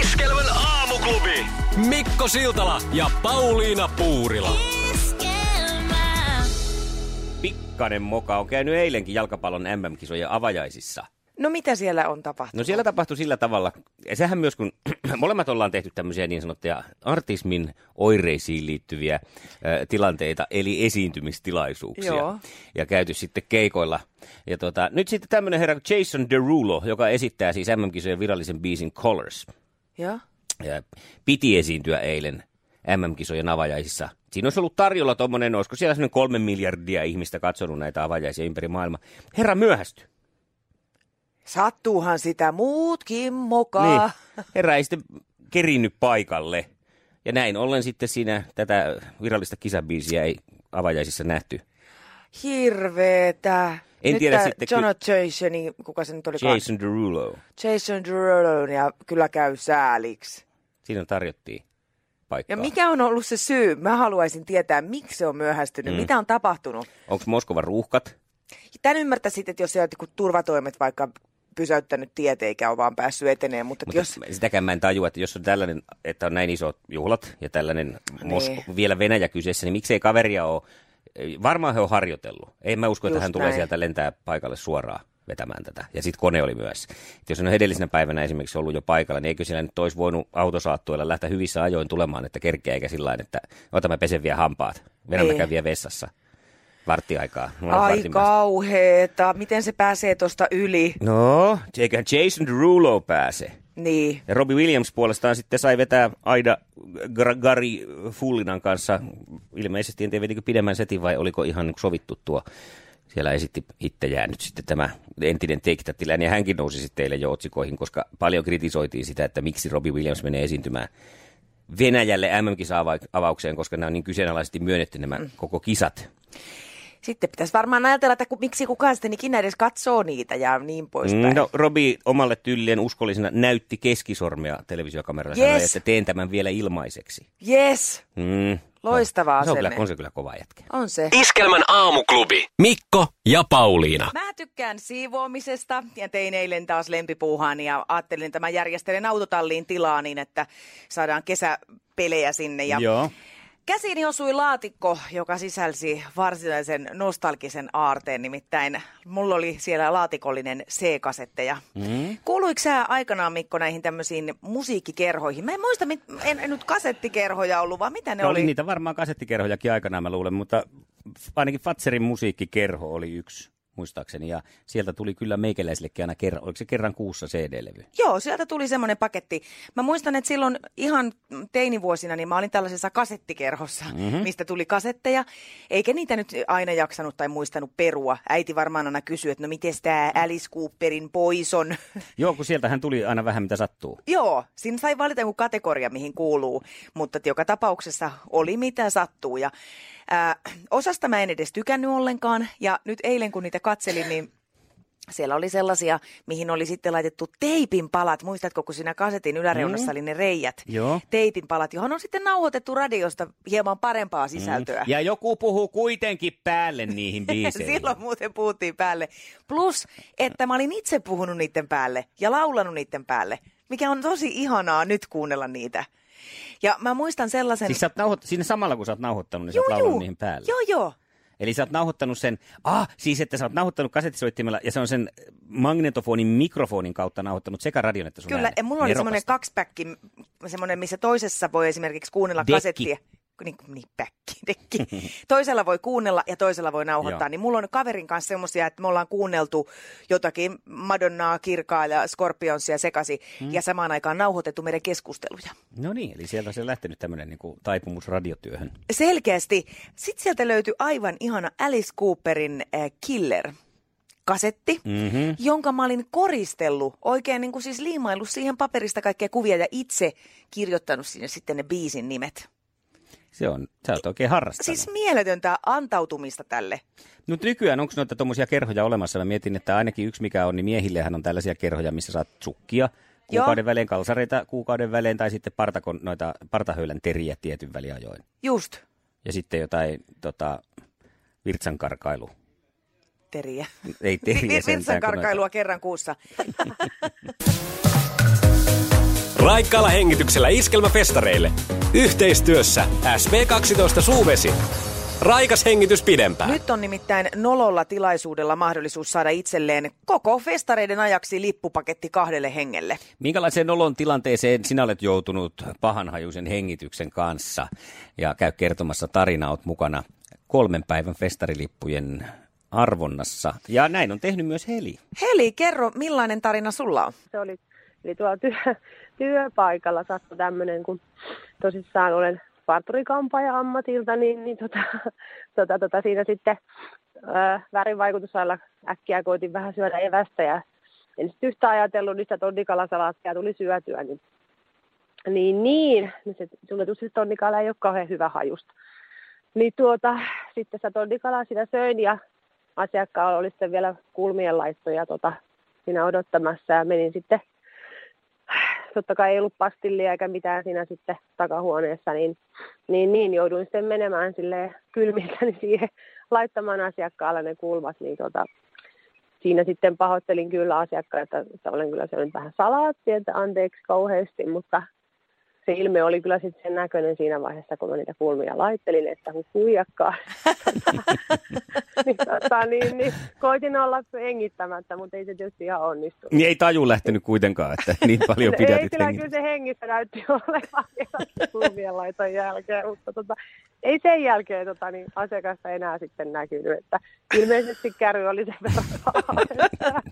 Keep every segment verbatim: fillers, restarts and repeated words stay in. Iskelmän aamuklubi. Mikko Siltala ja Pauliina Puurila. Iskelmä. Pikkainen moka on käynyt eilenkin jalkapallon M M-kisojen avajaisissa. No mitä siellä on tapahtunut? No siellä tapahtui sillä tavalla, ja sehän myös kun molemmat ollaan tehty tämmöisiä niin sanottuja artismin oireisiin liittyviä äh, tilanteita, eli esiintymistilaisuuksia. Joo. Ja käyty sitten keikoilla. Ja tota, nyt sitten tämmöinen herra Jason Derulo, joka esittää siis M M-kisojen virallisen biisin Colors. Joo. Ja piti esiintyä eilen M M-kisojen avajaisissa. Siinä olisi ollut tarjolla tommonen, olisiko siellä semmoinen kolme miljardia ihmistä katsonut näitä avajaisia ympäri maailmaa. Herra myöhästyi. Sattuuhan sitä muutkin mokaa. Niin. Herra ei sitten kerinnyt paikalle. Ja näin ollen sitten siinä tätä virallista kisabiisiä ei avajaisissa nähty. Hirveetä. En nyt tiedä sitten. Jonah ky- Jasonin, kuka se nyt olikaan? Jason Derulo. Jason Derulo, ja kyllä käy sääliksi. Siinä tarjottiin paikkaa. Ja mikä on ollut se syy? Mä haluaisin tietää, miksi se on myöhästynyt. Mm. Mitä on tapahtunut? Onko Moskovan ruuhkat? Tän ymmärtäisit, että jos ei ole turvatoimet vaikka pysäyttänyt tiet eikä ole vaan päässyt eteneen. Mutta mutta jos... Sitäkään mä en tajua, että jos on tällainen, että on näin isot juhlat ja tällainen Mosk- vielä Venäjä kyseessä, niin miksei kaveria ole? Varmaan he on harjoitellut. Ei mä usko, just että hän näin tulee sieltä lentää paikalle suoraan vetämään tätä. Ja sitten kone oli myös. Et jos on edellisenä päivänä esimerkiksi ollut jo paikalla, niin eikö siellä nyt olisi voinut autosaattuilla lähteä hyvissä ajoin tulemaan, että kerkeä eikä sillä tavalla, että ota mä pesen vielä hampaat. Venäjä käy vielä vessassa. Varttiaikaa. Ai kauheeta. Miten se pääsee tuosta yli? No, eiköhän Jason Derulo pääse. Niin. Ja Robbie Williams puolestaan sitten sai vetää Aida Gari Fullinan kanssa. Ilmeisesti en tiedä, vetikö pidemmän setin vai oliko ihan sovittu tuo. Siellä esitti hittejä nyt sitten tämä entinen Take That -tilanne. Ja hänkin nousi sitten teille jo otsikoihin, koska paljon kritisoitiin sitä, että miksi Robbie Williams menee esiintymään Venäjälle M M-kisa-avaukseen, koska nämä on niin kyseenalaisesti myönnetty nämä mm. koko kisat. Sitten pitäisi varmaan ajatella, että miksi kukaan sitten ikinä edes katsoo niitä ja niin poispäin. No, Robbie omalle tyylleen uskollisena näytti keskisormia televisiokameralla. Yes. Sanoi, että teen tämän vielä ilmaiseksi. Yes. Mm. Loistavaa no, asenne. On, on se kyllä kova jätkä. On se. Iskelmän aamuklubi. Mikko ja Pauliina. Mä tykkään siivoamisesta ja tein eilen taas lempipuuhan ja ajattelin, että mä järjestelen autotalliin tilaa niin, että saadaan kesäpelejä sinne. Ja joo. Käsiini osui laatikko, joka sisälsi varsinaisen nostalgisen aarteen, nimittäin mulla oli siellä laatikollinen C-kasetteja. Mm. Kuuluiko sä aikanaan, Mikko, näihin tämmöisiin musiikkikerhoihin? Mä en muista, mit, en, en nyt kasettikerhoja ollut, vaan mitä ne no, oli? Oli niitä varmaan kasettikerhojakin aikanaan, mä luulen, mutta ainakin Fatserin musiikkikerho oli yksi, muistaakseni, ja sieltä tuli kyllä meikäläisillekin aina kerran, oliko se kerran kuussa C D-levy? Joo, sieltä tuli semmoinen paketti. Mä muistan, että silloin ihan teinivuosina niin mä olin tällaisessa kasettikerhossa, mm-hmm. mistä tuli kasetteja, eikä niitä nyt aina jaksanut tai muistanut perua. Äiti varmaan aina kysyi, että no mites tää Alice Cooperin Poison? Joo, kun sieltähän tuli aina vähän mitä sattuu. Joo, siinä sai valita joku kategoria, mihin kuuluu, mutta joka tapauksessa oli mitä sattuu ja Äh, osasta mä en edes tykännyt ollenkaan, ja nyt eilen kun niitä katselin, niin siellä oli sellaisia, mihin oli sitten laitettu teipin palat. Muistatko, kun siinä kasetin yläreunassa mm. oli ne reijät? Joo. Teipin palat, johon on sitten nauhoitettu radiosta hieman parempaa sisältöä. Mm. Ja joku puhuu kuitenkin päälle niihin biiseihin. Silloin muuten puhuttiin päälle. Plus, että mä olin itse puhunut niiden päälle ja laulanut niiden päälle, mikä on tosi ihanaa nyt kuunnella niitä. Ja mä muistan sellaisen... Siis sä oot nauho... Siinä samalla kun sä oot nauhoittanut, niin joo, sä oot laulanut niihin päälle. Joo, joo. Eli sä oot nauhoittanut sen... Ah, siis että sä oot nauhoittanut kasettisoittimella ja se on sen magnetofonin mikrofonin kautta nauhoittanut sekä radion että sun. Kyllä, äänen. Ja mulla oli semmoinen kaksipäkki, semmoinen missä toisessa voi esimerkiksi kuunnella dekki. Kasettia. Niin, niin päkki, dekki. Toisella voi kuunnella ja toisella voi nauhoittaa. Joo. Niin mulla on kaverin kanssa semmoisia, että me ollaan kuunneltu jotakin Madonnaa, Kirkaa ja Scorpionsia sekaisin. Mm. Ja samaan aikaan nauhoitettu meidän keskusteluja. No niin, eli sieltä on se lähtenyt tämmöinen niin kuin taipumus radiotyöhön. Selkeästi. Sitten sieltä löytyi aivan ihana Alice Cooperin äh, Killer. kasetti, mm-hmm. jonka mä olin koristellut, oikein niin kuin siis liimaillut siihen paperista kaikkia kuvia ja itse kirjoittanut sinne sitten ne biisin nimet. Se on, sä oot oikein harrastanut. Siis mieletöntä antautumista tälle. No nykyään onko noita tommosia kerhoja olemassa? Mä mietin, että ainakin yksi mikä on, niin miehillehän on tällaisia kerhoja, missä saat sukkia kuukauden Joo. välein, kalsareita kuukauden välein tai sitten partakon, noita partahöylän teriä tietyn väliajoin. Just. Ja sitten jotain tota, virtsankarkailu. Teriä. Ei teriä sentään. Virtsankarkailua noita... kerran kuussa. Raikkaalla hengityksellä iskelmäfestareille. Yhteistyössä S P kaksitoista Suuvesi. Raikas hengitys pidempään. Nyt on nimittäin nololla tilaisuudella mahdollisuus saada itselleen koko festareiden ajaksi lippupaketti kahdelle hengelle. Minkälaiseen nolon tilanteeseen sinä olet joutunut pahanhajuisen hengityksen kanssa? Ja käy kertomassa tarinaa, oot mukana kolmen päivän festarilippujen arvonnassa. Ja näin on tehnyt myös Heli. Heli, kerro, millainen tarina sulla on? Se oli, eli tuolla työ, työpaikalla sattui tämmöinen, kun tosissaan olen... parturikampaaja ammatilta, niin, niin tota, tota, tota, siinä sitten ö, värin vaikutusailla äkkiä koitin vähän syödä evästä. Ja en sitten yhtään ajatellut, niin sitä tonnikala-salaattia tuli syötyä. Niin niin, niin se tuletus siis tonnikala ei ole kauhean hyvä hajusta. Niin tuota, sitten sitä tonnikalaa sitä söin ja asiakkaalla oli sitten vielä kulmien laittoja tota, siinä odottamassa ja menin sitten. Totta kai ei ollut pastillia eikä mitään siinä sitten takahuoneessa, niin, niin, niin jouduin sitten menemään silleen kylmiltäni siihen laittamaan asiakkaalle ne kulmat. Niin tota, siinä sitten pahoittelin kyllä asiakkaalle, että, että olen kyllä syönyt vähän salaattia, että anteeksi kauheasti, mutta se ilme oli kyllä sitten sen näköinen siinä vaiheessa, kun mä niitä kulmia laittelin, että kun kuijakkaan, niin, tota, niin, niin koitin olla hengittämättä, mutta ei se tietysti ihan onnistunut. Niin ei taju lähtenyt kuitenkaan, että niin paljon pidätyt hengittämättä. Ei kyllä, kyllä se hengissä näytti olevan vielä kulmien laiton jälkeen, mutta tota, ei sen jälkeen tota, niin asiakasta enää sitten näkynyt, että ilmeisesti käry oli sen verran.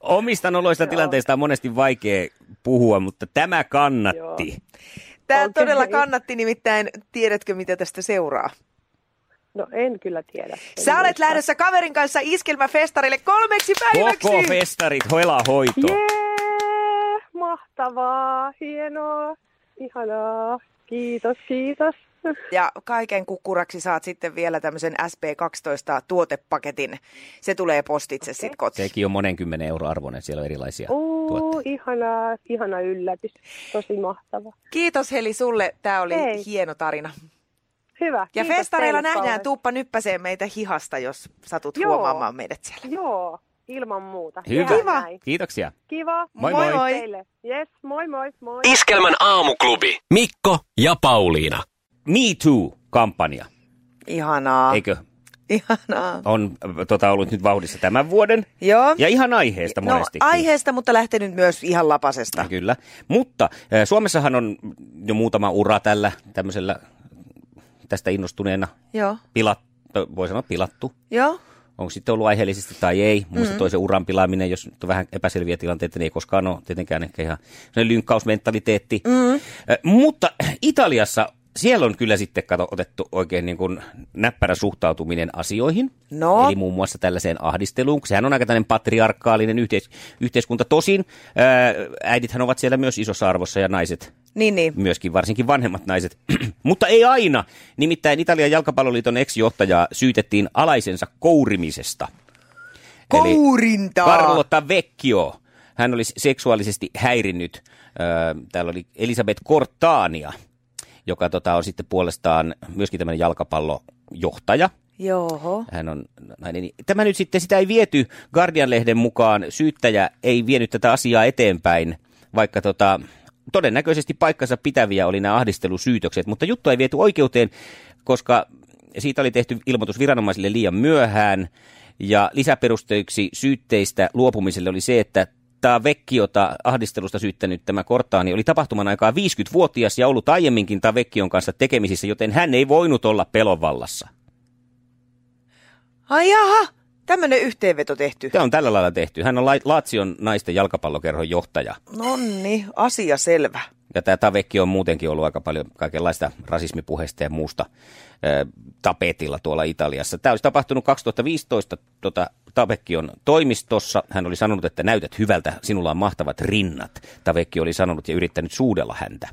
Omista noloista tilanteista on monesti vaikea puhua, mutta tämä kannatti. Joo. Tämä okay. todella kannatti, nimittäin tiedätkö mitä tästä seuraa? No en kyllä tiedä. En Sä olet muista. lähdössä kaverin kanssa iskelmäfestarille kolmeksi päiväksi. Koko festarit, hoila hoito. Jee, mahtavaa, hienoa, ihanaa, kiitos, kiitos. Ja kaiken kukkuraksi saat sitten vielä tämmöisen S P kaksitoista-tuotepaketin. Se tulee postitse okay. sitten kotiin. Sekin on monen kymmenen euro arvoinen, siellä on erilaisia Ooh, tuotteita. Ihanaa, ihana yllätys, tosi mahtava. Kiitos Heli sulle, tämä oli Hei. hieno tarina. Hyvä. Ja festareilla nähdään, paljon. Tuuppa nyppäseen meitä hihasta, jos satut Joo. huomaamaan meidät siellä. Joo, ilman muuta. Hyvä, Kiva. kiitoksia. Kiva, moi moi. moi. Teille. Yes, moi moi moi. Iskelmän aamuklubi, Mikko ja Pauliina. Me Too-kampanja. Ihanaa. Eikö? Ihanaa. On tota, ollut nyt vauhdissa tämän vuoden. Joo. Ja ihan aiheesta monesti. No aiheesta, mutta lähtenyt myös ihan lapasesta. Kyllä. Mutta eh, Suomessahan on jo muutama ura tällä tämmöisellä tästä innostuneena. Joo. Pilat, voi sanoa pilattu. Joo. Onko sitten ollut aiheellisesti tai ei. Muista mm-hmm. toisen uran pilaaminen, jos nyt on vähän epäselviä tilanteita, niin ei koskaan ole tietenkään ehkä ihan lynkkausmentaliteetti. Mm-hmm. Eh, mutta Italiassa... Siellä on kyllä sitten kato, otettu oikein niin kuin näppärä suhtautuminen asioihin, no. eli muun muassa tällaiseen ahdisteluun. Sehän on aika tällainen patriarkaalinen yhteis- yhteiskunta. Tosin ää, äidithän ovat siellä myös isossa arvossa ja naiset, niin, niin. myöskin varsinkin vanhemmat naiset. Mutta ei aina. Nimittäin Italian jalkapalloliiton ex-johtajaa syytettiin alaisensa kourimisesta. Kourintaa! Eli Carlotta Vecchio. Hän oli seksuaalisesti häirinnyt. Ää, täällä oli Elizabeth Cortania. Joka tota, on sitten puolestaan myöskin tämmöinen jalkapallojohtaja. Joo. Hän on nainen. Tämä nyt sitten, sitä ei viety Guardian-lehden mukaan. Syyttäjä ei vienyt tätä asiaa eteenpäin, vaikka tota, todennäköisesti paikkansa pitäviä oli nämä ahdistelusyytökset. Mutta juttu ei viety oikeuteen, koska siitä oli tehty ilmoitus viranomaisille liian myöhään. Ja lisäperusteiksi syytteistä luopumiselle oli se, että Vecchiota ahdistelusta syyttänyt tämä Cortani oli tapahtuman aikaa viisikymmentävuotias ja ollut aiemminkin Vecchion kanssa tekemisissä, joten hän ei voinut olla pelonvallassa. Ai jaha, tämmöinen yhteenveto tehty. Tämä on tällä lailla tehty. Hän on Laatsion naisten jalkapallokerhon johtaja. Nonni, asia selvä. Ja tämä Vecchio on muutenkin ollut aika paljon kaikenlaista rasismipuheista ja muusta ää, tapetilla tuolla Italiassa. Tämä olisi tapahtunut kaksituhattaviisitoista tota, Vecchion toimistossa. Hän oli sanonut, että näytät hyvältä, sinulla on mahtavat rinnat. Vecchio oli sanonut ja yrittänyt suudella häntä.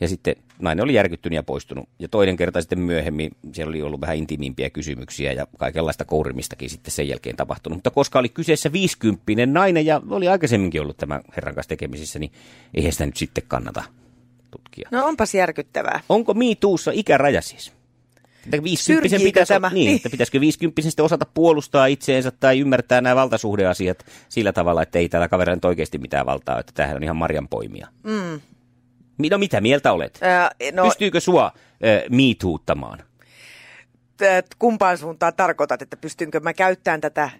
Ja sitten nainen oli järkyttynyt ja poistunut. Ja toinen kerta sitten myöhemmin siellä oli ollut vähän intiimimpiä kysymyksiä ja kaikenlaista kourimistakin sitten sen jälkeen tapahtunut. Mutta koska oli kyseessä viisikymppinen nainen ja oli aikaisemminkin ollut tämän herran kanssa tekemisissä, niin eihän sitä nyt sitten kannata tutkia. No onpas järkyttävää. Onko MeToossa ikäraja siis? Viisikymppisen pitäisi, niin, että pitäisikö viisikymppisen osata puolustaa itseensä tai ymmärtää nämä valtasuhdeasiat sillä tavalla, että ei tällä kaverilla nyt oikeasti mitään valtaa, että tämähän on ihan marjanpoimia. Mm. No mitä mieltä olet? Ää, no, pystyykö sua äh, miituuttamaan? Kumpaan suuntaan tarkoitat, että pystynkö mä käyttämään tätä?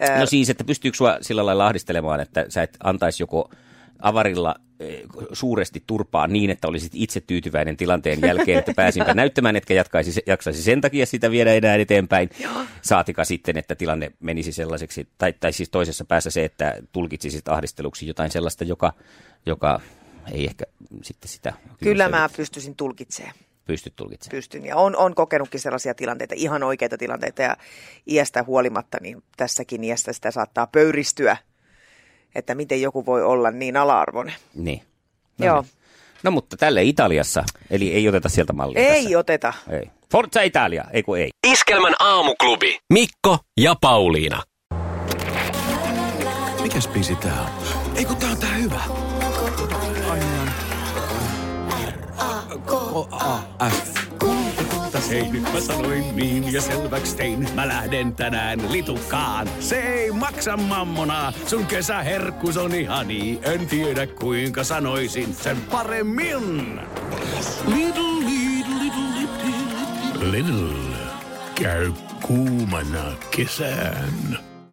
Ää... No siis, että pystyykö sua sillä lailla ahdistelemaan, että sä et antaisi joko avarilla äh, suuresti turpaa niin, että olisit itse tyytyväinen tilanteen jälkeen, että pääsinpä näyttämään, etkä jatkaisi, jaksaisi sen takia sitä viedä enää eteenpäin. Saatika sitten, että tilanne menisi sellaiseksi, tai, tai siis toisessa päässä se, että tulkitsisit ahdisteluksi jotain sellaista, joka... joka ei ehkä sitten sitä... Kyllä mä pystyisin tulkitsemaan. Pystyt tulkitsemaan. Pystyn, ja on, on kokenutkin sellaisia tilanteita, ihan oikeita tilanteita, ja iästä huolimatta, niin tässäkin iästä sitä saattaa pöyristyä, että miten joku voi olla niin ala-arvoinen. Niin. No, joo. Niin. No mutta tälle Italiassa, eli ei oteta sieltä mallia. Ei tässä. Oteta. Ei. Forza Italia, ei kun ei. Iskelmän aamuklubi. Mikko ja Pauliina. Mikäs biisi tää on? Ei kun tää on tää hyvä. R A K A F. Kumputas ei nyt mä sanoin niin ja selväks tein. Mä lähden tänään litukaan. Se ei maksa mammonaa. Sun kesäherkkus on ihani. En tiedä kuinka sanoisin sen paremmin. Little, little, little, little, little. Little. Käy kuumana kesään.